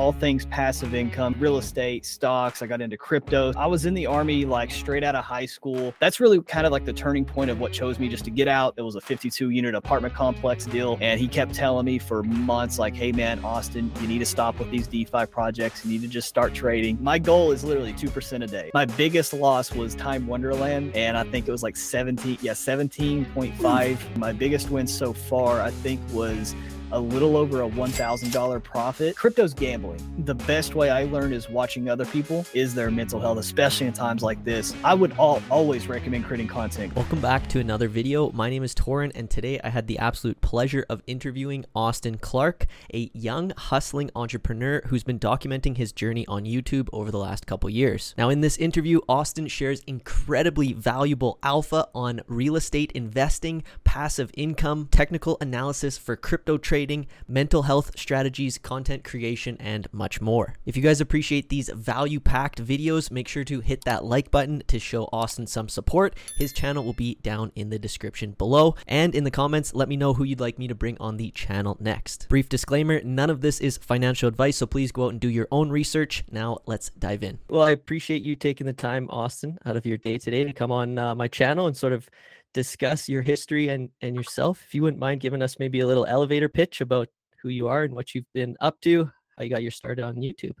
all things passive income, real estate, stocks. I got into crypto. I was in the Army like straight out of high school. That's really kind of like the turning point of what chose me just to get out. It was a 52-unit apartment complex deal. And he kept telling me for months like, hey man, Austin, you need to stop with these DeFi projects. You need to just start trading. My goal is literally 2% a day. My biggest loss was Time Wonderland. And I think it was like 17.5. My biggest win so far, I think, was a little over a $1,000 profit. Crypto's gambling. The best way I learned is watching other people, is their mental health, especially in times like this. I would always recommend creating content. Welcome back to another video. My name is Torin, and today I had the absolute pleasure of interviewing Austin Clark, a young hustling entrepreneur who's been documenting his journey on YouTube over the last couple years. Now in this interview, Austin shares incredibly valuable alpha on real estate investing, passive income, technical analysis for crypto trading, mental health strategies, content creation, and much more. If you guys appreciate these value-packed videos, make sure to hit that like button to show Austin some support. His channel will be down in the description below. And in the comments, let me know who you'd like me to bring on the channel next. Brief disclaimer, none of this is financial advice, so please go out and do your own research. Now, let's dive in. Well, I appreciate you taking the time, Austin, out of your day today to come on my channel and sort of discuss your history and yourself. If you wouldn't mind giving us maybe a little elevator pitch about who you are and what you've been up to, how you got your start on YouTube.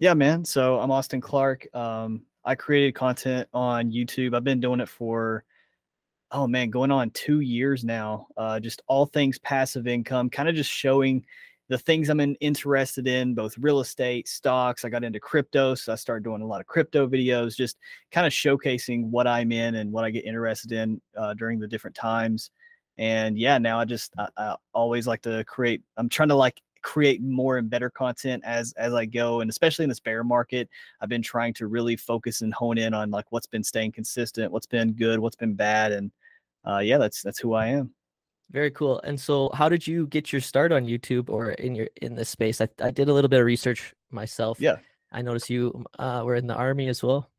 Yeah, man. So I'm Austin Clark. I created content on YouTube. I've been doing it for, going on 2 years now. Just all things passive income, kind of just showing the things I'm interested in, both real estate, stocks. I got into crypto, so I started doing a lot of crypto videos, just kind of showcasing what I'm in and what I get interested in during the different times. And yeah, now I always like to create. I'm trying to create more and better content as I go, and especially in this bear market, I've been trying to really focus and hone in on what's been staying consistent, what's been good, what's been bad, and that's who I am. Very cool. And so how did you get your start on YouTube or in this space? I did a little bit of research myself. Yeah. I noticed you were in the Army as well.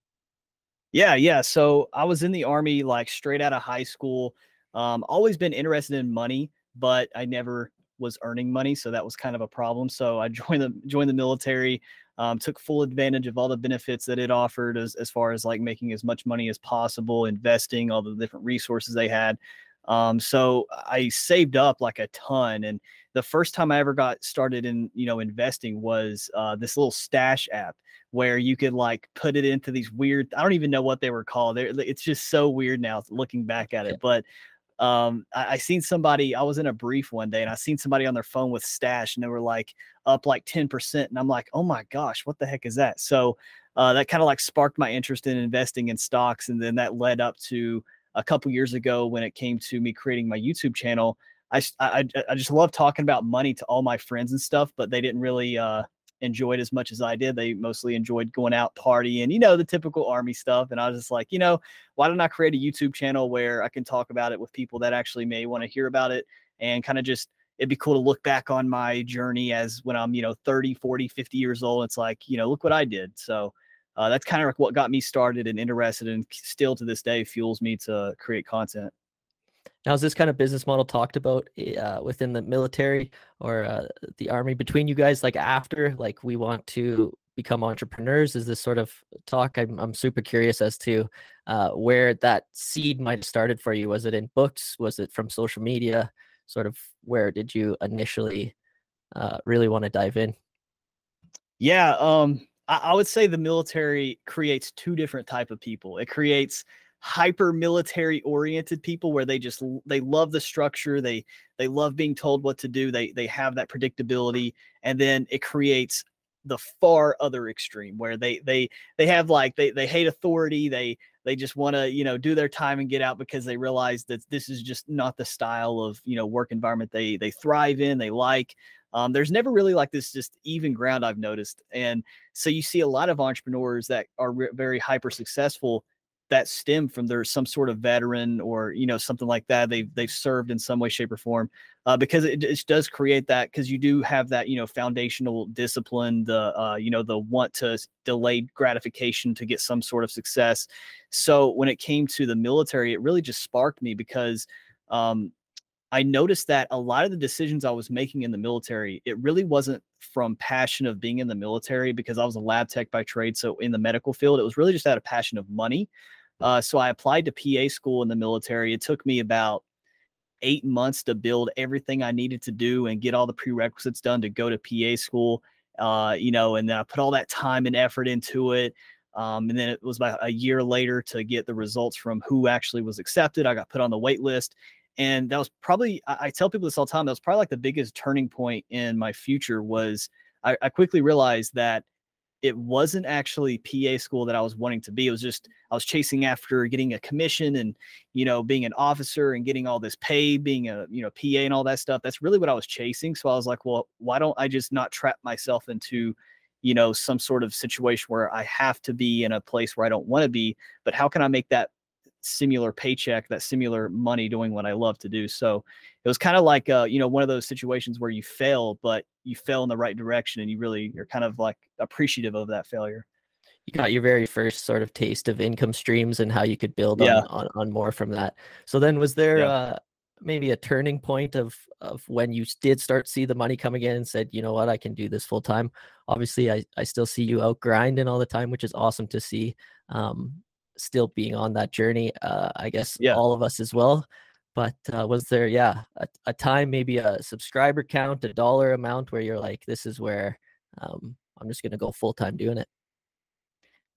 Yeah. So I was in the Army straight out of high school. Always been interested in money, but I never was earning money. So that was kind of a problem. So I joined the military, took full advantage of all the benefits that it offered as far as making as much money as possible, investing, all the different resources they had. So I saved up a ton. And the first time I ever got started in, investing was, this little Stash app where you could put it into these weird, I don't even know what they were called. It's just so weird now looking back at it. But, I seen somebody, I was in a brief one day and I seen somebody on their phone with Stash and they were up 10%. And I'm oh my gosh, what the heck is that? So, that kind of sparked my interest in investing in stocks. And then that led up to a couple years ago when it came to me creating my YouTube channel. I just love talking about money to all my friends and stuff, but they didn't really enjoy it as much as I did. They mostly enjoyed going out partying, the typical Army stuff. And I was just why don't I create a YouTube channel where I can talk about it with people that actually may want to hear about it, and kind of just, it'd be cool to look back on my journey as when I'm, 30, 40, 50 years old. It's look what I did. So that's kind of what got me started and interested, and still to this day fuels me to create content. Now, is this kind of business model talked about within the military or the Army between you guys? After, we want to become entrepreneurs, is this sort of talk? I'm super curious as to where that seed might have started for you. Was it in books? Was it from social media? Sort of where did you initially really want to dive in? Yeah. I would say the military creates two different type of people. It creates hyper military oriented people where they love the structure. They love being told what to do. They have that predictability. And then it creates the far other extreme where they have they hate authority. They just want to, do their time and get out because they realize that this is just not the style of, work environment they thrive in. They like. There's never really this just even ground, I've noticed. And so you see a lot of entrepreneurs that are very hyper successful that stem from their some sort of veteran or, something like that. They've served in some way, shape or form, because it does create that, because you do have that, foundational discipline, the want to delay gratification to get some sort of success. So when it came to the military, it really just sparked me because I noticed that a lot of the decisions I was making in the military, it really wasn't from passion of being in the military, because I was a lab tech by trade. So in the medical field, it was really just out of passion of money. So I applied to PA school in the military. It took me about 8 months to build everything I needed to do and get all the prerequisites done to go to PA school. You know, and then I put all that time and effort into it. And then it was about a year later to get the results from who actually was accepted. I got put on the wait list. And that was probably, I tell people this all the time, that was probably like the biggest turning point in my future was I quickly realized that it wasn't actually PA school that I was wanting to be. It was just, I was chasing after getting a commission and, you know, being an officer and getting all this pay, being a, you know, PA and all that stuff. That's really what I was chasing. So I was like, well, why don't I just not trap myself into, you know, some sort of situation where I have to be in a place where I don't want to be, but how can I make that similar paycheck, that similar money doing what I love to do? So it was kind of like, you know, one of those situations where you fail, but you fail in the right direction and you really are kind of like appreciative of that failure. You got your very first sort of taste of income streams and how you could build on more from that. So then was there maybe a turning point of when you did start to see the money come again and said, you know what, I can do this full time? Obviously, I still see you out grinding all the time, which is awesome to see. Still being on that journey, I guess all of us as well. But was there, a time, maybe a subscriber count, a dollar amount where you're like, this is where I'm just going to go full time doing it?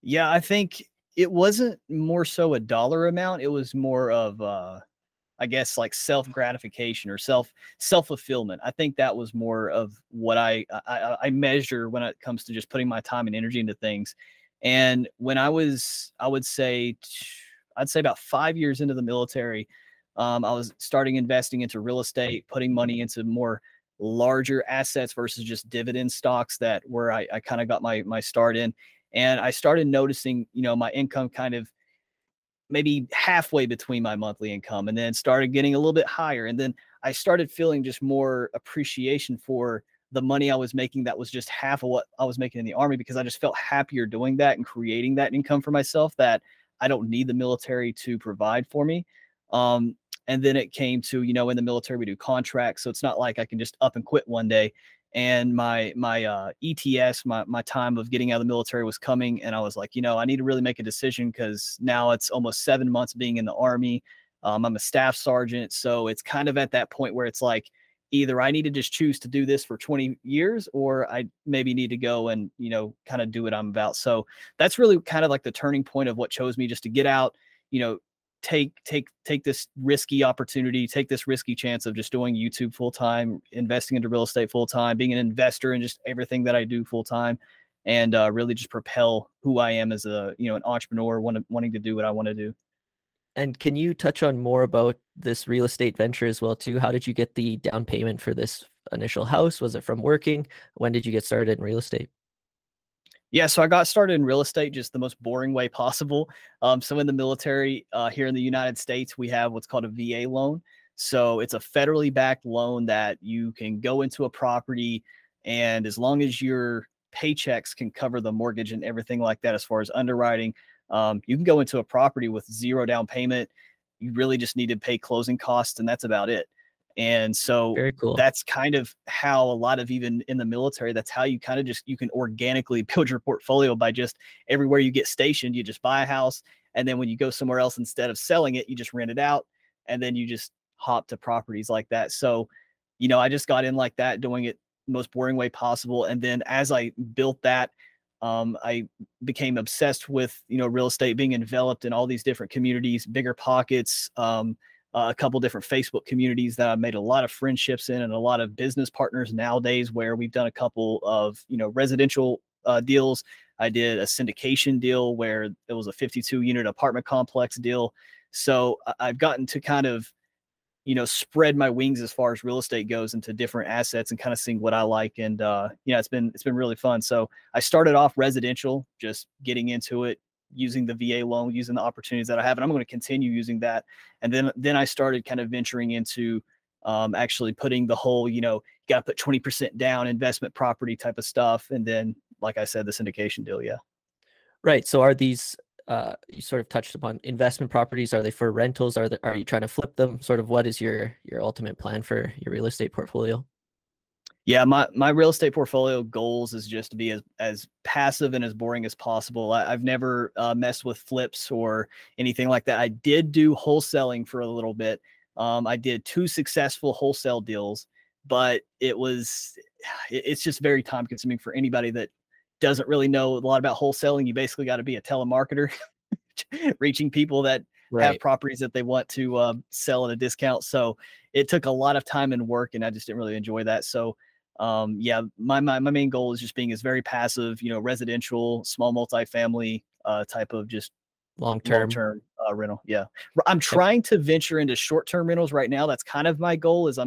Yeah, I think it wasn't more so a dollar amount. It was more of, I guess, like self-gratification or self-fulfillment. I think that was more of what I measure when it comes to just putting my time and energy into things. And when I was, I'd say about 5 years into the military, I was starting investing into real estate, putting money into more larger assets versus just dividend stocks that where I kind of got my start in. And I started noticing, you know, my income kind of maybe halfway between my monthly income, and then started getting a little bit higher. And then I started feeling just more appreciation for the money I was making that was just half of what I was making in the Army, because I just felt happier doing that and creating that income for myself that I don't need the military to provide for me. And then it came to, you know, in the military, we do contracts. So it's not like I can just up and quit one day. And my ETS, my time of getting out of the military was coming. And I was like, you know, I need to really make a decision, because now it's almost 7 months being in the Army. I'm a staff sergeant. So it's kind of at that point where it's like, either I need to just choose to do this for 20 years, or I maybe need to go and, you know, kind of do what I'm about. So that's really kind of like the turning point of what chose me just to get out, you know, take this risky opportunity, take this risky chance of just doing YouTube full time, investing into real estate full time, being an investor in just everything that I do full time, and really just propel who I am as a, you know, an entrepreneur wanting to do what I want to do. And can you touch on more about this real estate venture as well too? How did you get the down payment for this initial house? Was it from working? When did you get started in real estate? Yeah, so I got started in real estate just the most boring way possible. So in the military here in the United States, we have what's called a VA loan. So it's a federally backed loan that you can go into a property, and as long as your paychecks can cover the mortgage and everything like that, as far as underwriting, you can go into a property with zero down payment. You really just need to pay closing costs, and that's about it. And so very cool. That's kind of how a lot of, even in the military, that's how you kind of just, you can organically build your portfolio by just everywhere you get stationed, you just buy a house. And then when you go somewhere else, instead of selling it, you just rent it out, and then you just hop to properties like that. So, you know, I just got in like that, doing it the most boring way possible. And then as I built that, I became obsessed with, you know, real estate, being enveloped in all these different communities, Bigger Pockets, a couple different Facebook communities that I made a lot of friendships in, and a lot of business partners nowadays, where we've done a couple of, you know, residential deals. I did a syndication deal where it was a 52 unit apartment complex deal. So I've gotten to kind of, you know, spread my wings as far as real estate goes into different assets and kind of seeing what I like. And, you know, it's been really fun. So I started off residential, just getting into it, using the VA loan, using the opportunities that I have. And I'm going to continue using that. And then I started kind of venturing into, actually putting the whole, you know, got to put 20% down investment property type of stuff. And then, like I said, the syndication deal. Yeah. Right. So are these you sort of touched upon investment properties. Are they for rentals? Are you trying to flip them? Sort of what is your ultimate plan for your real estate portfolio? Yeah, my real estate portfolio goals is just to be as passive and as boring as possible. I've never messed with flips or anything like that. I did do wholesaling for a little bit. I did 2 successful wholesale deals, but it's just very time consuming for anybody that doesn't really know a lot about wholesaling. You basically got to be a telemarketer reaching people that right. have properties that they want to sell at a discount. So it took a lot of time and work, and I just didn't really enjoy that. So yeah, my main goal is just being as very passive, residential, small multifamily type of just long-term rental. Yeah. I'm trying to venture into short-term rentals right now. That's kind of my goal is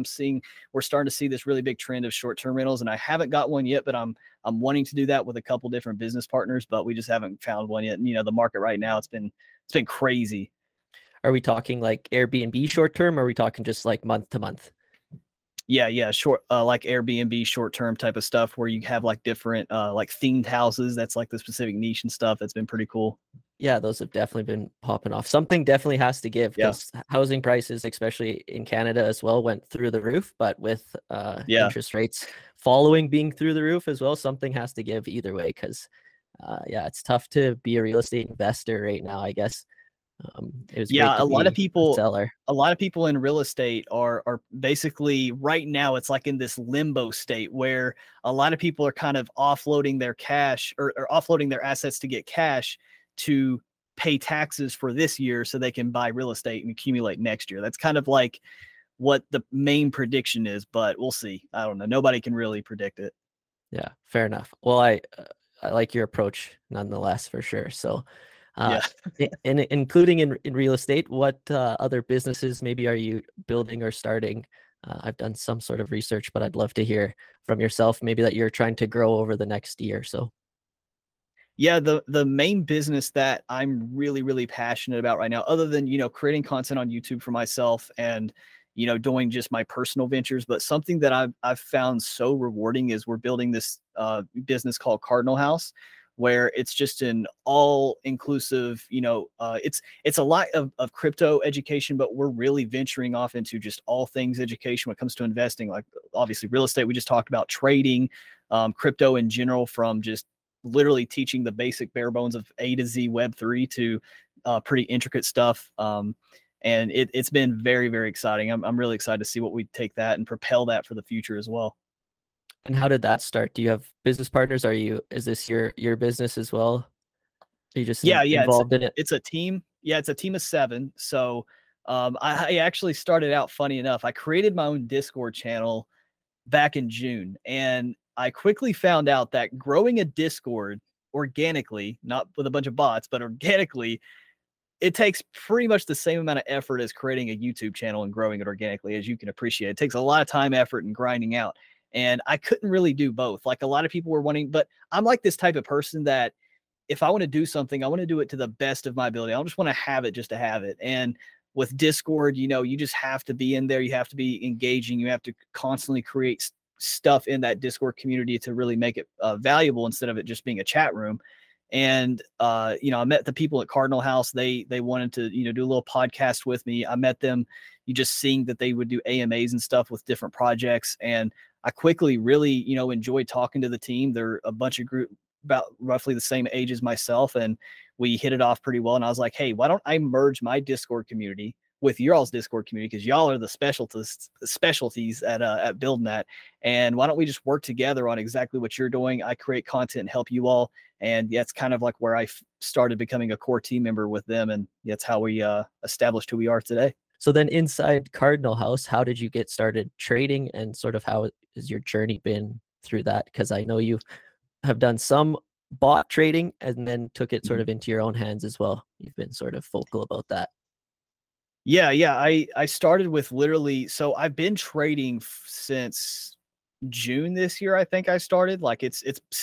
we're starting to see this really big trend of short-term rentals, and I haven't got one yet, but I'm wanting to do that with a couple different business partners, but we just haven't found one yet. And the market right now, it's been crazy. Are we talking like Airbnb short-term, or are we talking just like month to month? Yeah. Short, like Airbnb short-term type of stuff where you have like different, like themed houses. That's like the specific niche and stuff. That's been pretty cool. Yeah. Those have definitely been popping off. Something definitely has to give because housing prices, especially in Canada as well, went through the roof, but with interest rates following being through the roof as well, something has to give either way. Cause it's tough to be a real estate investor right now, I guess. A lot of people in real estate are basically right now, it's like in this limbo state where a lot of people are kind of offloading their cash or offloading their assets to get cash to pay taxes for this year so they can buy real estate and accumulate next year. That's kind of like what the main prediction is, but we'll see. I don't know. Nobody can really predict it. Yeah, fair enough. Well, I like your approach nonetheless, for sure. So and including in real estate, what other businesses maybe are you building or starting? I've done some sort of research, but I'd love to hear from yourself maybe that you're trying to grow over the next year or so. Yeah, the main business that I'm really, really passionate about right now, other than, creating content on YouTube for myself and, doing just my personal ventures, but something that I've found so rewarding is we're building this business called Cardinal House, where it's just an all-inclusive, it's a lot of crypto education, but we're really venturing off into just all things education when it comes to investing, like obviously real estate, we just talked about trading, crypto in general, from just literally teaching the basic bare bones of A to Z Web3 to pretty intricate stuff. And it's been very, very exciting. I'm really excited to see what we take that and propel that for the future as well. And how did that start? Do you have business partners? Is this your business as well? Are you just involved in it? It's a team. Yeah, it's a team of 7. So I actually started out, funny enough, I created my own Discord channel back in June. And I quickly found out that growing a Discord organically, not with a bunch of bots, but organically, it takes pretty much the same amount of effort as creating a YouTube channel and growing it organically, as you can appreciate. It takes a lot of time, effort, and grinding out. And I couldn't really do both. Like a lot of people were wanting, but I'm like this type of person that if I want to do something, I want to do it to the best of my ability. I don't just want to have it just to have it. And with Discord, you just have to be in there. You have to be engaging. You have to constantly create stuff in that Discord community to really make it valuable instead of it just being a chat room. And, I met the people at Cardinal House. They wanted to, do a little podcast with me. I met them, just seeing that they would do AMAs and stuff with different projects. And I quickly really, enjoyed talking to the team. They're a bunch of group about roughly the same age as myself. And we hit it off pretty well. And I was like, hey, why don't I merge my Discord community with y'all's Discord community? Cause y'all are the specialties at building that. And why don't we just work together on exactly what you're doing? I create content and help you all. And that's kind of like where I started becoming a core team member with them. And that's how we established who we are today. So then inside Cardinal House, how did you get started trading, and sort of how has your journey been through that? Because I know you have done some bot trading and then took it sort of into your own hands as well. You've been sort of vocal about that. Yeah. I started with literally, so I've been trading since June this year. I think I started, like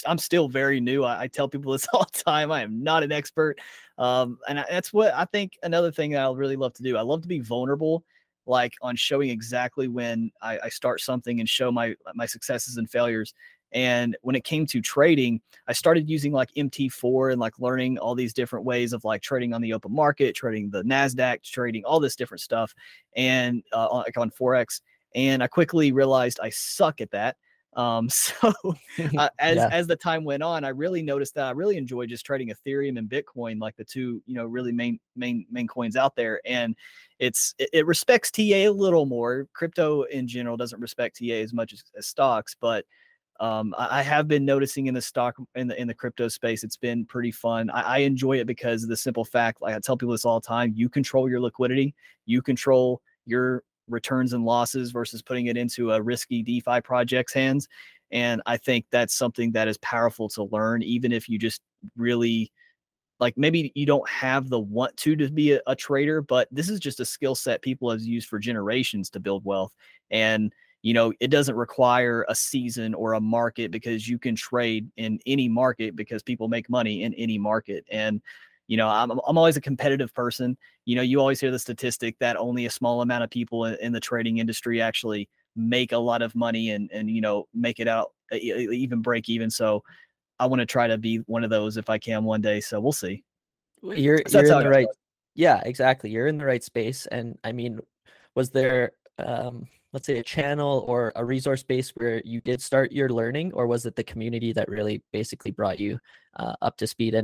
I'm still very new. I tell people this all the time. I am not an expert. And that's what I think another thing that I really love to do. I love to be vulnerable, like on showing exactly when I start something and show my successes and failures. And when it came to trading, I started using like MT4 and like learning all these different ways of like trading on the open market, trading the NASDAQ, trading all this different stuff, and like on Forex. And I quickly realized I suck at that. As the time went on, I really noticed that I really enjoy just trading Ethereum and Bitcoin, like the two, you know, really main coins out there. And it respects TA a little more. Crypto in general doesn't respect TA as much as stocks, but I have been noticing in the stock, in the crypto space, it's been pretty fun. I enjoy it because of the simple fact, like I tell people this all the time, you control your liquidity, you control your returns and losses versus putting it into a risky DeFi project's hands. And I think that's something that is powerful to learn, even if you just really like, maybe you don't have the want to be a trader, but this is just a skill set people have used for generations to build wealth. And, you know, it doesn't require a season or a market, because you can trade in any market because people make money in any market. And, you know, I'm always a competitive person. You know, you always hear the statistic that only a small amount of people in the trading industry actually make a lot of money and, you know, make it out, even break even. So I want to try to be one of those if I can one day. So we'll see. You're in the right. Yeah, exactly. You're in the right space. And I mean, was there, let's say, a channel or a resource base where you did start your learning, or was it the community that really basically brought you up to speed?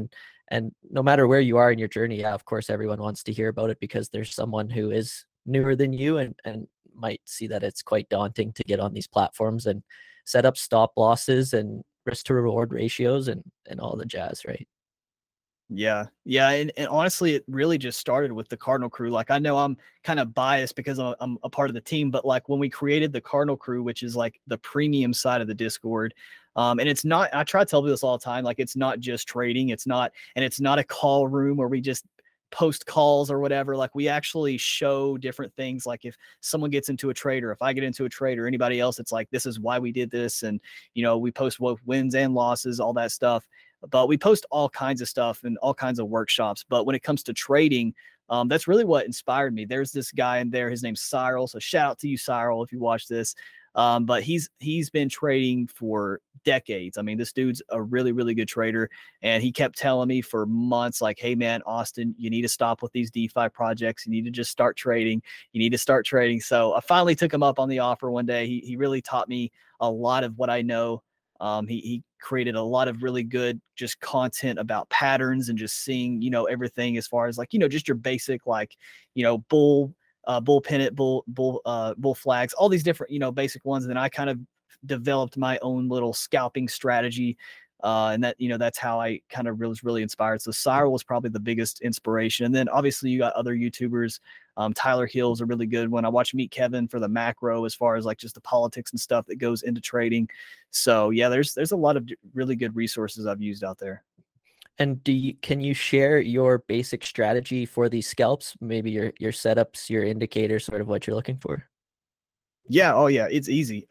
And no matter where you are in your journey, yeah, of course, everyone wants to hear about it because there's someone who is newer than you and might see that it's quite daunting to get on these platforms and set up stop losses and risk to reward ratios and all the jazz, right? Yeah. Yeah. And honestly, it really just started with the Cardinal Crew. Like, I know I'm kind of biased because I'm a part of the team, but like when we created the Cardinal Crew, which is like the premium side of the Discord, and it's not, I try to tell people this all the time, like it's not just trading. It's not a call room where we just post calls or whatever. Like we actually show different things. Like if someone gets into a trade, or if I get into a trade, or anybody else, it's like, this is why we did this. And, you know, we post both wins and losses, all that stuff. But we post all kinds of stuff and all kinds of workshops. But when it comes to trading, that's really what inspired me. There's this guy in there, his name's Cyril. So shout out to you, Cyril, if you watch this. But he's been trading for decades. I mean, this dude's a really, really good trader. And he kept telling me for months, like, hey, man, Austin, you need to stop with these DeFi projects. You need to just start trading. You need to start trading. So I finally took him up on the offer one day. He really taught me a lot of what I know. He created a lot of really good just content about patterns and just seeing, you know, everything as far as like, you know, just your basic, like, you know, bull pennant, bull flags, all these different, you know, basic ones. And then I kind of developed my own little scalping strategy. And that, you know, that's how I kind of was really inspired. So Cyril was probably the biggest inspiration. And then obviously you got other YouTubers. Tyler Hill is a really good one. I watch Meet Kevin for the macro as far as like just the politics and stuff that goes into trading. So yeah, there's a lot of really good resources I've used out there. And can you share your basic strategy for these scalps? Maybe your setups, your indicators, sort of what you're looking for. Yeah. Oh yeah. It's easy.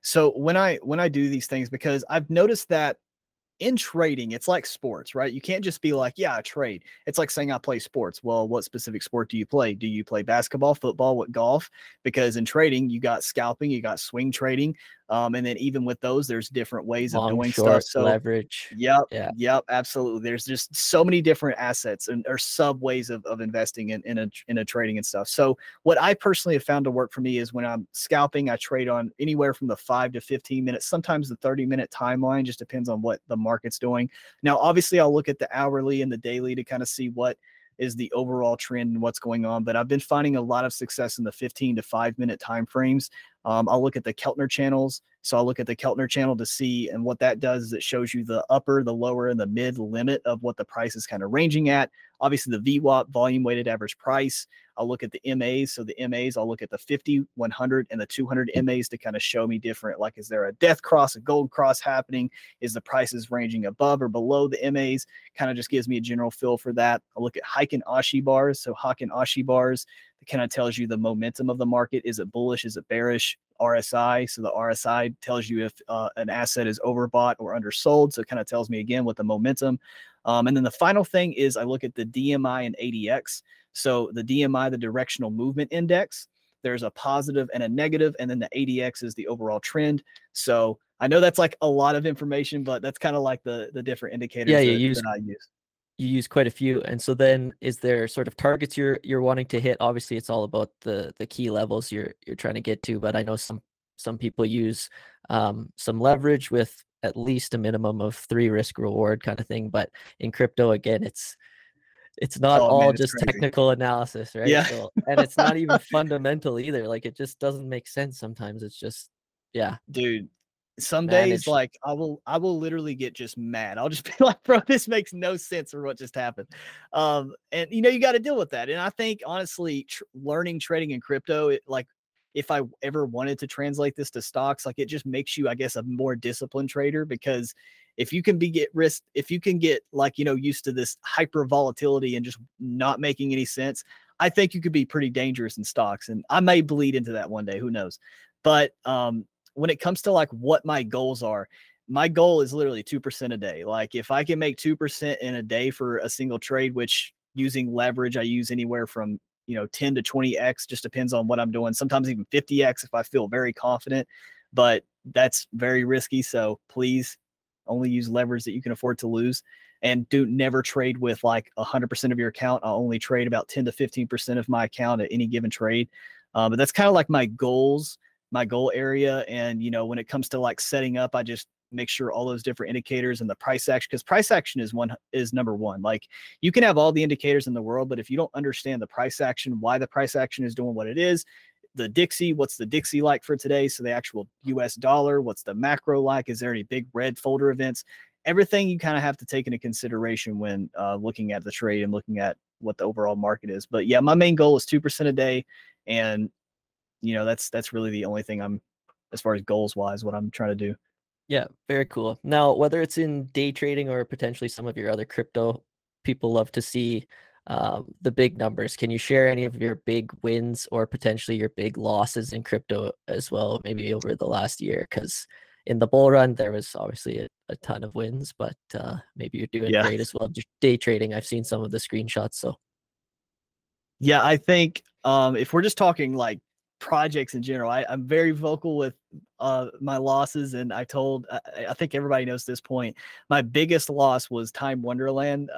So when I do these things, because I've noticed that in trading, it's like sports, right? You can't just be like, yeah, I trade. It's like saying I play sports. Well, what specific sport do you play? Do you play basketball, football, what, golf? Because in trading, you got scalping, you got swing trading. And then even with those, there's different ways of doing short stuff. So leverage. Yep, absolutely. There's just so many different assets and or sub ways of investing in a trading and stuff. So what I personally have found to work for me is when I'm scalping, I trade on anywhere from the 5 to 15 minutes, sometimes the 30-minute timeline, just depends on what the market's doing. Now, obviously, I'll look at the hourly and the daily to kind of see what is the overall trend and what's going on. But I've been finding a lot of success in the 15 to 5 minute time frames. I'll look at the Keltner channels. So I'll look at the Keltner channel to see, and what that does is it shows you the upper, the lower, and the mid limit of what the price is kind of ranging at. Obviously, the VWAP, volume weighted average price. I'll look at the MAs. So the MAs, I'll look at the 50, 100, and the 200 MAs to kind of show me different. Like, is there a death cross, a gold cross happening? Is the prices ranging above or below the MAs? Kind of just gives me a general feel for that. I'll look at Heiken-Ashi bars. So Heiken-Ashi bars kind of tells you the momentum of the market. Is it bullish? Is it bearish? RSI. So the RSI tells you if an asset is overbought or undersold. So it kind of tells me again what the momentum. And then the final thing is I look at the DMI and ADX. So the DMI, the directional movement index, there's a positive and a negative, and then the ADX is the overall trend. So I know that's like a lot of information, but that's kind of like the different indicators you use quite a few. And so then, is there sort of targets you're wanting to hit? Obviously, it's all about the key levels you're trying to get to. But I know some people use some leverage with at least a minimum of 3 risk reward kind of thing. But in crypto, again, it's not all just technical analysis, right? Yeah. So, and it's not even fundamental either. Like, it just doesn't make sense sometimes. It's just, yeah, dude. Some days, like, I will literally get just mad. I'll just be like, bro, this makes no sense for what just happened. And you know, you got to deal with that. And I think honestly, learning trading in crypto, like if I ever wanted to translate this to stocks, like it just makes you, I guess, a more disciplined trader, because if you can get like, you know, used to this hyper volatility and just not making any sense, I think you could be pretty dangerous in stocks. And I may bleed into that one day, who knows? But, when it comes to like what my goals are, my goal is literally 2% a day. Like if I can make 2% in a day for a single trade, which using leverage, I use anywhere from, you know, 10 to 20x, just depends on what I'm doing. Sometimes even 50x if I feel very confident, but that's very risky. So please only use leverage that you can afford to lose, and never trade with like 100% of your account. I'll only trade about 10 to 15% of my account at any given trade. But that's kind of like my goals, my goal area. And, you know, when it comes to like setting up, I just make sure all those different indicators and the price action, because price action is number one. Like you can have all the indicators in the world, but if you don't understand the price action, why the price action is doing what it is, the Dixie, what's the Dixie like for today? So the actual US dollar, what's the macro like? Is there any big red folder events? Everything you kind of have to take into consideration when looking at the trade and looking at what the overall market is. But yeah, my main goal is 2% a day. And you know, that's really the only thing I'm, as far as goals wise, what I'm trying to do. Yeah, very cool. Now, whether it's in day trading or potentially some of your other crypto, people love to see the big numbers. Can you share any of your big wins or potentially your big losses in crypto as well, maybe over the last year? Because in the bull run, there was obviously a ton of wins, but maybe you're doing great as well. Just day trading, I've seen some of the screenshots. So yeah, I think if we're just talking like projects in general, I'm very vocal with my losses, and I think everybody knows this point. My biggest loss was Time Wonderland.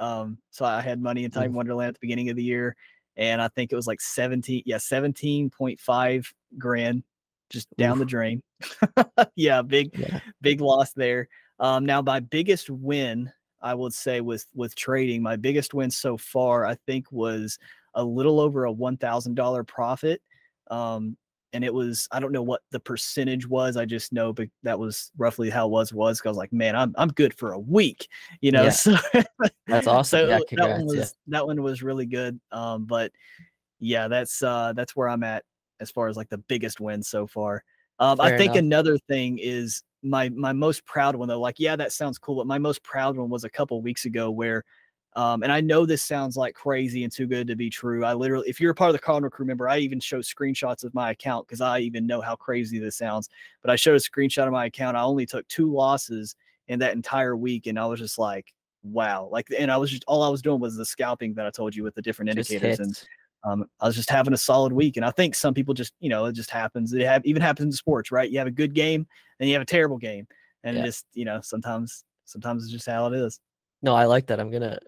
So I had money in Time Wonderland at the beginning of the year, and I think it was like 17.5 grand just down the drain. Yeah, big loss there. Now my biggest win, I would say, with trading, my biggest win so far, I think, was a little over a $1,000 profit. And it was, I don't know what the percentage was. I just know, but that was roughly how it was because I was like, man, I'm good for a week, you know? Yeah. So that's awesome. So yeah, congrats, that one was really good. But yeah, that's where I'm at as far as like the biggest win so far. I think another thing is my most proud one, though. Like, yeah, that sounds cool. But my most proud one was a couple of weeks ago where, and I know this sounds like crazy and too good to be true. I literally, if you're a part of the Cardinal crew, remember, I even show screenshots of my account because I even know how crazy this sounds. But I showed a screenshot of my account. I only took 2 losses in that entire week. And I was just like, wow. Like, and I was just, all I was doing was the scalping that I told you with the different indicators. And I was just having a solid week. And I think some people just, you know, it just happens. Even happens in sports, right? You have a good game and you have a terrible game. And it just, you know, sometimes it's just how it is. No, I like that. I'm going to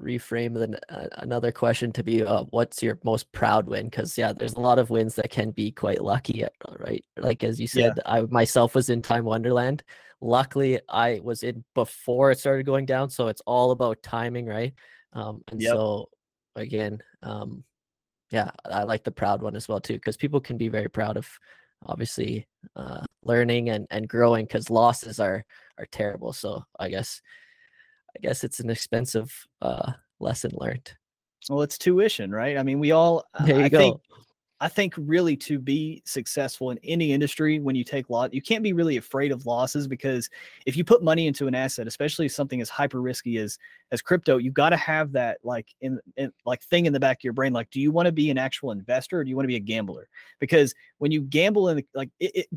reframe another question to be what's your most proud win, because there's a lot of wins that can be quite lucky, right? Like as you said, I myself was in Time Wonderland. Luckily I was in before it started going down, so it's all about timing, right? So again, I like the proud one as well too, because people can be very proud of obviously learning and growing, because losses are terrible. So I guess it's an expensive lesson learned. Well, it's tuition, right? I mean, we all, I think really to be successful in any industry, when you take loss, you can't be really afraid of losses, because if you put money into an asset, especially something as hyper risky as crypto, you got to have that like thing in the back of your brain. Like, do you want to be an actual investor or do you want to be a gambler? Because when you gamble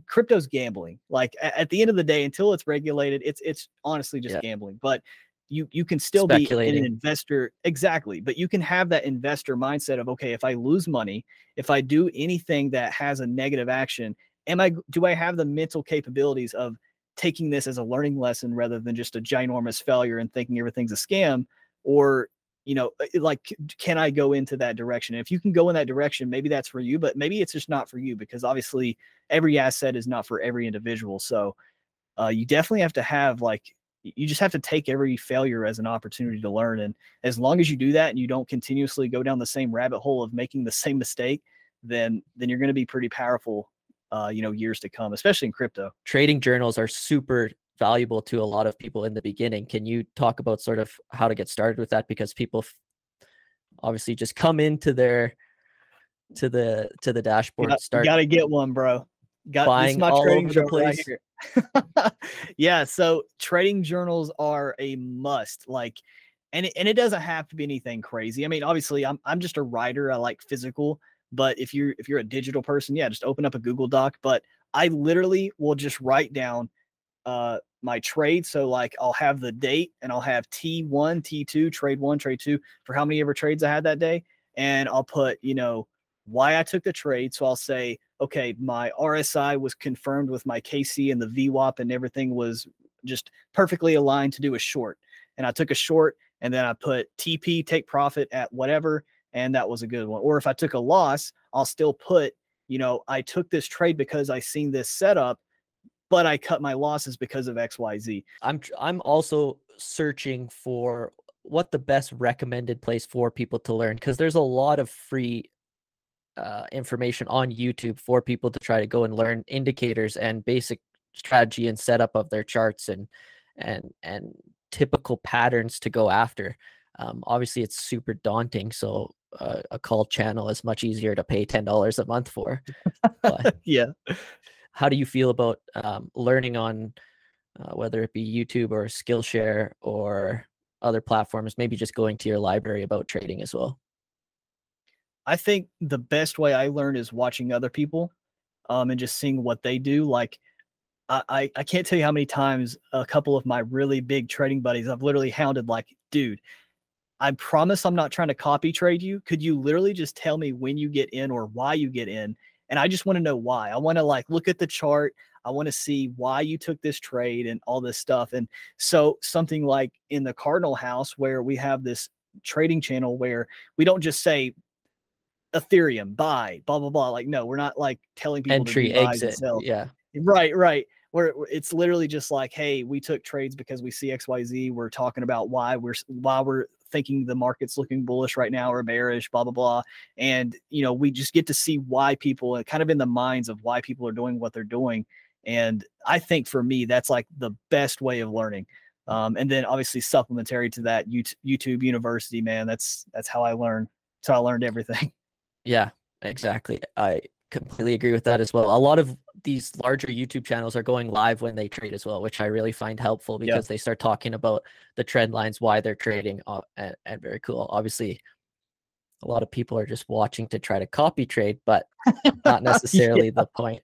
crypto's gambling, like at the end of the day, until it's regulated, it's honestly just gambling. But you can still be an investor. Exactly. But you can have that investor mindset of, okay, if I lose money, if I do anything that has a negative action, do I have the mental capabilities of taking this as a learning lesson rather than just a ginormous failure and thinking everything's a scam? Or, you know, like, can I go into that direction? And if you can go in that direction, maybe that's for you, but maybe it's just not for you, because obviously every asset is not for every individual. So you definitely have to have, like, you just have to take every failure as an opportunity to learn. And as long as you do that and you don't continuously go down the same rabbit hole of making the same mistake, then you're going to be pretty powerful, you know, years to come, especially in crypto. Trading journals are super valuable to a lot of people in the beginning. Can you talk about sort of how to get started with that? Because people obviously just come into their, to the dashboard. You got to get one, bro. Buying my all over the place. Right. Yeah, so trading journals are a must. Like, and it doesn't have to be anything crazy. I mean, obviously, I'm just a writer. I like physical, but if you're a digital person, yeah, just open up a Google Doc. But I literally will just write down my trade. So like, I'll have the date, and I'll have T1, T2, trade one, trade two, for how many ever trades I had that day, and I'll put, you know, why I took the trade. So I'll say, okay, my RSI was confirmed with my KC and the VWAP, and everything was just perfectly aligned to do a short. And I took a short, and then I put TP, take profit at whatever, and that was a good one. Or if I took a loss, I'll still put, you know, I took this trade because I seen this setup, but I cut my losses because of XYZ. I'm also searching for what the best recommended place for people to learn, because there's a lot of free information on YouTube for people to try to go and learn indicators and basic strategy and setup of their charts and typical patterns to go after. Obviously it's super daunting, so a call channel is much easier to pay $10 a month for. But yeah, how do you feel about learning on whether it be YouTube or Skillshare or other platforms, maybe just going to your library about trading as well? I think the best way I learn is watching other people and just seeing what they do. Like, I can't tell you how many times a couple of my really big trading buddies, I've literally hounded, like, dude, I promise I'm not trying to copy trade you. Could you literally just tell me when you get in or why you get in? And I just want to know why. I want to, like, look at the chart. I want to see why you took this trade and all this stuff. And so something like in the Cardinal House, where we have this trading channel where we don't just say, Ethereum, buy, blah, blah, blah. Like, no, we're not, like, telling people entry, exit. Yeah. Right, right. Where it's literally just like, hey, we took trades because we see XYZ. We're talking about why we're thinking the market's looking bullish right now or bearish, blah, blah, blah. And, you know, we just get to see why people are kind of in the minds of why people are doing what they're doing. And I think for me, that's like the best way of learning. And then obviously supplementary to that, YouTube University, man, that's how I learned. That's how I learned everything. Yeah, exactly. I completely agree with that as well. A lot of these larger YouTube channels are going live when they trade as well, which I really find helpful, because they start talking about the trend lines, why they're trading, and very cool. Obviously, a lot of people are just watching to try to copy trade, but not necessarily the point.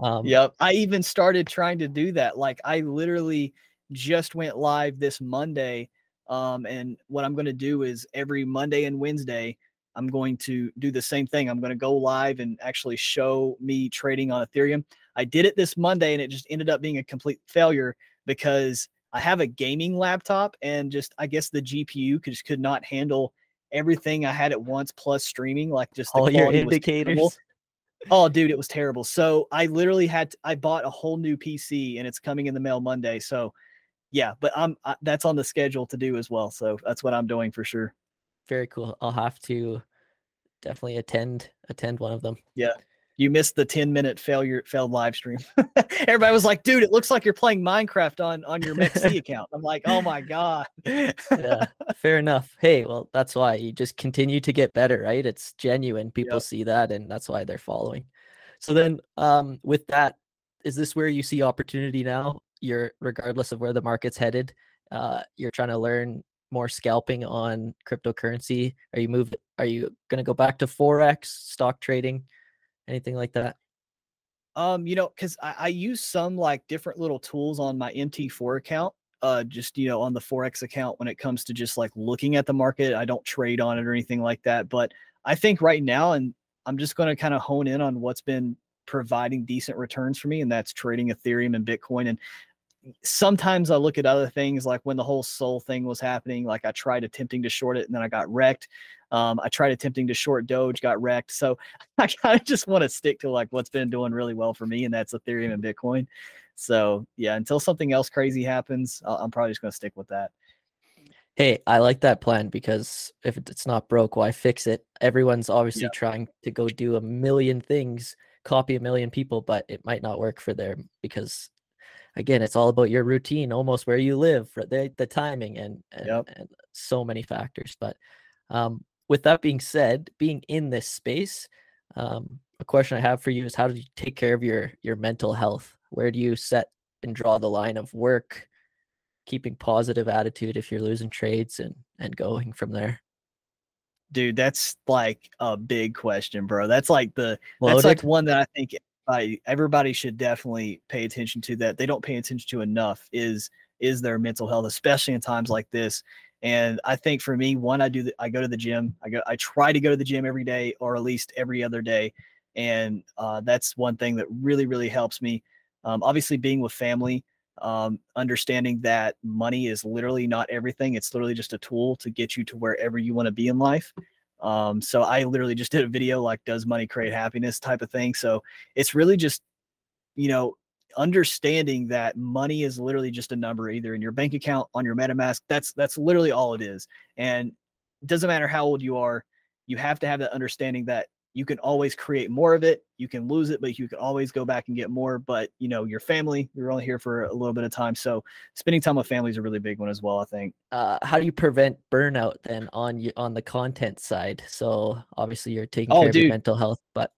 I even started trying to do that. Like, I literally just went live this Monday, and what I'm going to do is every Monday and Wednesday, I'm going to do the same thing. I'm going to go live and actually show me trading on Ethereum. I did it this Monday, and it just ended up being a complete failure because I have a gaming laptop, and just, I guess the GPU could not handle everything I had at once plus streaming. Like, just the all your indicators. Oh, dude, it was terrible. So I literally I bought a whole new PC, and it's coming in the mail Monday. So yeah, but that's on the schedule to do as well. So that's what I'm doing for sure. Very cool. I'll have to definitely attend one of them. Yeah. You missed the 10-minute failed live stream. Everybody was like, dude, it looks like you're playing Minecraft on your MexC account. I'm like, oh my God. Yeah, fair enough. Hey, well, that's why you just continue to get better, right? It's genuine. People see that, and that's why they're following. So then with that, is this where you see opportunity now? Regardless of where the market's headed, you're trying to learn more scalping on cryptocurrency. Are you going to go back to Forex, stock trading, anything like that? You know, because I use some, like, different little tools on my MT4 account, just, you know, on the Forex account when it comes to just, like, looking at the market. I don't trade on it or anything like that, but I think right now, and I'm just going to kind of hone in on what's been providing decent returns for me, and that's trading Ethereum and Bitcoin. And sometimes I look at other things, like when the whole Sol thing was happening, like I tried attempting to short it and then I got wrecked. I tried attempting to short Doge, got wrecked. So I kind of just want to stick to like what's been doing really well for me, and that's Ethereum and Bitcoin. So yeah, until something else crazy happens, I'm probably just going to stick with that. Hey, I like that plan, because if it's not broke, why fix it? Everyone's obviously trying to go do a million things, copy a million people, but it might not work for them, because again, it's all about your routine, almost where you live, the timing, and so many factors. But with that being said, being in this space, a question I have for you is, how do you take care of your mental health? Where do you set and draw the line of work, keeping positive attitude if you're losing trades, and going from there? Dude, that's like a big question, bro. That's like that's like one that I think everybody should definitely pay attention to, that they don't pay attention to enough, is their mental health, especially in times like this. And I think for me, one, I go to the gym. I try to go to the gym every day, or at least every other day. And that's one thing that really, really helps me. Obviously being with family, understanding that money is literally not everything. It's literally just a tool to get you to wherever you want to be in life. So I literally just did a video like, does money create happiness, type of thing. So it's really just, understanding that money is literally just a number, either in your bank account, on your MetaMask. That's literally all it is. And it doesn't matter how old you are. You have to have that understanding that you can always create more of it. You can lose it, but you can always go back and get more. But your family, you're only here for a little bit of time. So spending time with family is a really big one as well, I think. How do you prevent burnout then on the content side? So obviously you're taking care of your mental health, but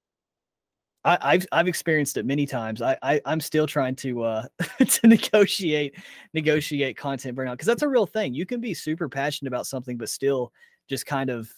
I've experienced it many times. I'm still trying to to negotiate content burnout, because that's a real thing. You can be super passionate about something, but still just kind of,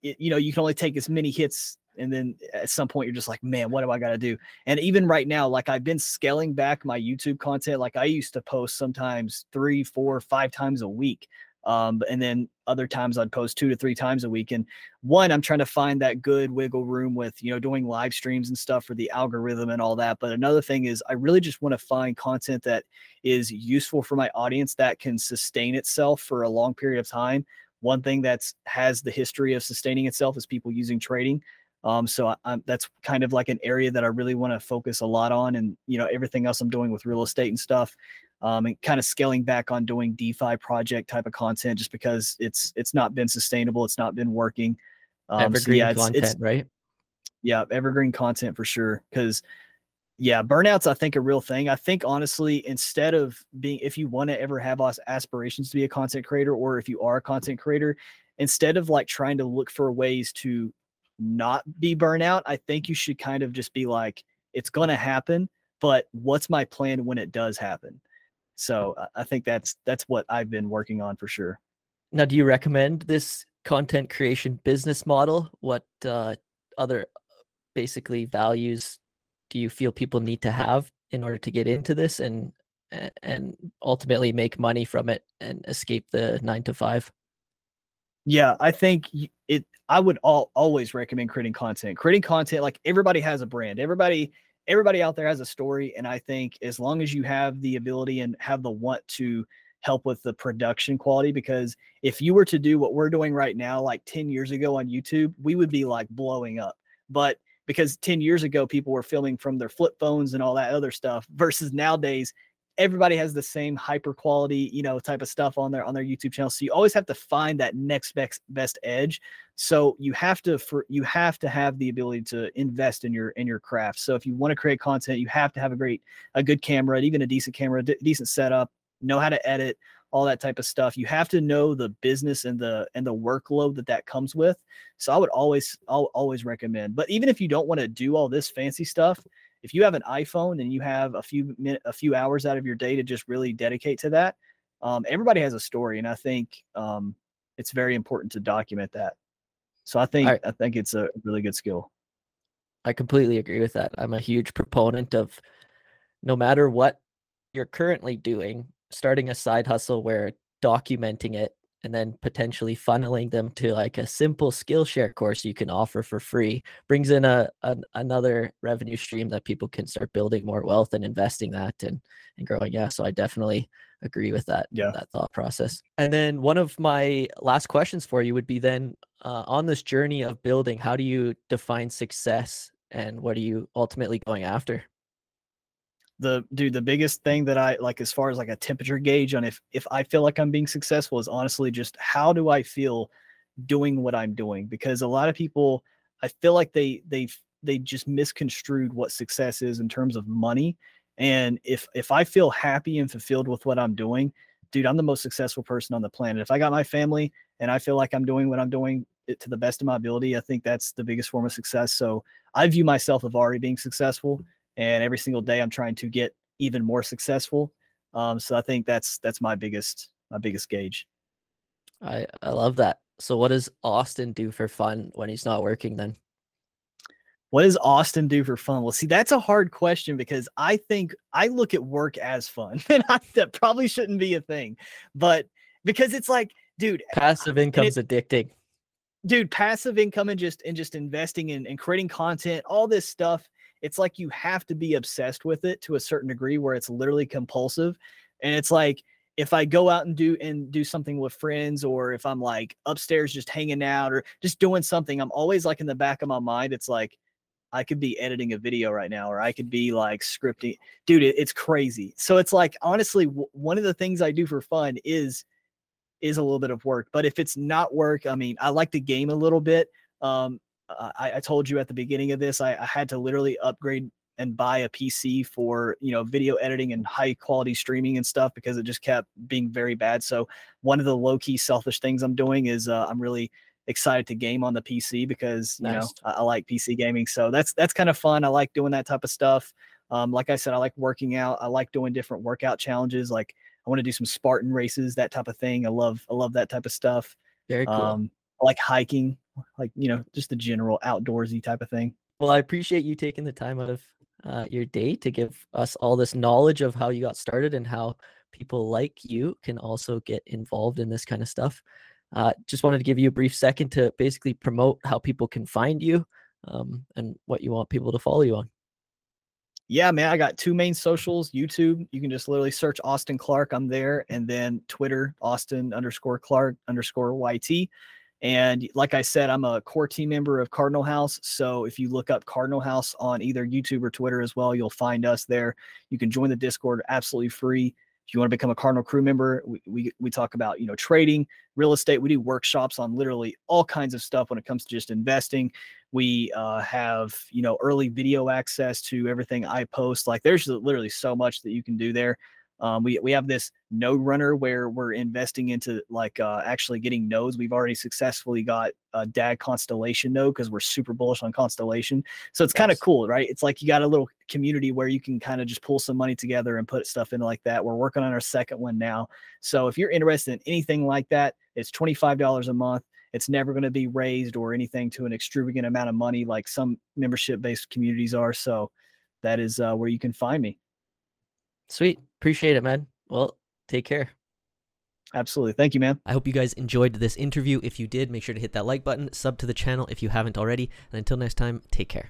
you can only take as many hits, and then at some point you're just like, man, what do I got to do? And even right now, like I've been scaling back my YouTube content. Like I used to post sometimes 3, 4, 5 times a week. And then other times I'd post 2 to 3 times a week. And one, I'm trying to find that good wiggle room with, doing live streams and stuff for the algorithm and all that. But another thing is, I really just want to find content that is useful for my audience, that can sustain itself for a long period of time. One thing that has the history of sustaining itself is people using trading. So that's kind of like an area that I really want to focus a lot on, and, everything else I'm doing with real estate and stuff. And kind of scaling back on doing DeFi project type of content, just because it's not been sustainable. It's not been working. Evergreen content, right? Yeah. Evergreen content for sure. Cause burnout's, I think, a real thing. I think honestly, instead of being, if you want to ever have aspirations to be a content creator, or if you are a content creator, instead of like trying to look for ways to not be burnout, I think you should kind of just be like, it's going to happen, but what's my plan when it does happen? So I think that's what I've been working on for sure. Now, do you recommend this content creation business model? What other basically values do you feel people need to have in order to get into this and ultimately make money from it and escape the 9-to-5? Yeah, I think I would always recommend creating content. Creating content, like everybody has a brand. Everybody out there has a story. And I think as long as you have the ability and have the want to help with the production quality, because if you were to do what we're doing right now, like 10 years ago on YouTube, we would be like blowing up. But because 10 years ago, people were filming from their flip phones and all that other stuff, versus nowadays, everybody has the same hyper quality, type of stuff on their YouTube channel. So you always have to find that next best edge. So you have to have the ability to invest in your craft. So if you want to create content, you have to have a good camera, even a decent camera, decent setup, know how to edit, all that type of stuff. You have to know the business and the workload that comes with. So I would always recommend, but even if you don't want to do all this fancy stuff, if you have an iPhone and you have a few hours out of your day to just really dedicate to that, everybody has a story, and I think it's very important to document that. So I think it's a really good skill. I completely agree with that. I'm a huge proponent of, no matter what you're currently doing, starting a side hustle where documenting it and then potentially funneling them to like a simple Skillshare course you can offer for free brings in another revenue stream that people can start building more wealth and investing that and growing. Yeah. So I definitely agree with that, that thought process. And then one of my last questions for you would be then on this journey of building, how do you define success and what are you ultimately going after? The biggest thing that I like, as far as like a temperature gauge on if I feel like I'm being successful, is honestly just how do I feel doing what I'm doing? Because a lot of people, I feel like they just misconstrued what success is in terms of money. And if I feel happy and fulfilled with what I'm doing, dude, I'm the most successful person on the planet. If I got my family and I feel like I'm doing what I'm doing to the best of my ability, I think that's the biggest form of success. So I view myself as already being successful. And every single day I'm trying to get even more successful. So I think that's my biggest gauge. I love that. So what does Austin do for fun when he's not working then? What does Austin do for fun? Well, see, that's a hard question because I think I look at work as fun. And that probably shouldn't be a thing. But because it's like, dude, passive income's addicting. Dude, passive income and just investing and creating content, all this stuff. It's like you have to be obsessed with it to a certain degree where it's literally compulsive. And it's like, if I go out and do something with friends, or if I'm like upstairs just hanging out or just doing something, I'm always like in the back of my mind, it's like, I could be editing a video right now, or I could be like scripting. Dude, it's crazy. So it's like, honestly, one of the things I do for fun is a little bit of work. But if it's not work, I mean, I like to game a little bit. I told you at the beginning of this, I had to literally upgrade and buy a PC for, video editing and high quality streaming and stuff because it just kept being very bad. So one of the low key selfish things I'm doing is I'm really excited to game on the PC because, nice. I like PC gaming. So that's kind of fun. I like doing that type of stuff. Like I said, I like working out. I like doing different workout challenges. Like I want to do some Spartan races, that type of thing. I love that type of stuff. Very cool. I like hiking. Like, just the general outdoorsy type of thing. Well, I appreciate you taking the time out of your day to give us all this knowledge of how you got started and how people like you can also get involved in this kind of stuff. Just wanted to give you a brief second to basically promote how people can find you and what you want people to follow you on. Yeah, man, I got two main socials. YouTube, you can just literally search Austin Clark. I'm there. And then Twitter, Austin_Clark_YT. And like I said, I'm a core team member of Cardinal House. So if you look up Cardinal House on either YouTube or Twitter as well, you'll find us there. You can join the Discord absolutely free. If you want to become a Cardinal crew member, we talk about, trading, real estate. We do workshops on literally all kinds of stuff when it comes to just investing. We have, early video access to everything I post. Like there's literally so much that you can do there. We have this node runner where we're investing into like actually getting nodes. We've already successfully got a DAG Constellation node because we're super bullish on Constellation. So it's kind of cool, right? It's like you got a little community where you can kind of just pull some money together and put stuff in like that. We're working on our second one now. So if you're interested in anything like that, it's $25 a month. It's never going to be raised or anything to an extravagant amount of money like some membership-based communities are. So that is where you can find me. Sweet. Appreciate it, man. Well, take care. Absolutely. Thank you, man. I hope you guys enjoyed this interview. If you did, make sure to hit that like button, sub to the channel if you haven't already. And until next time, take care.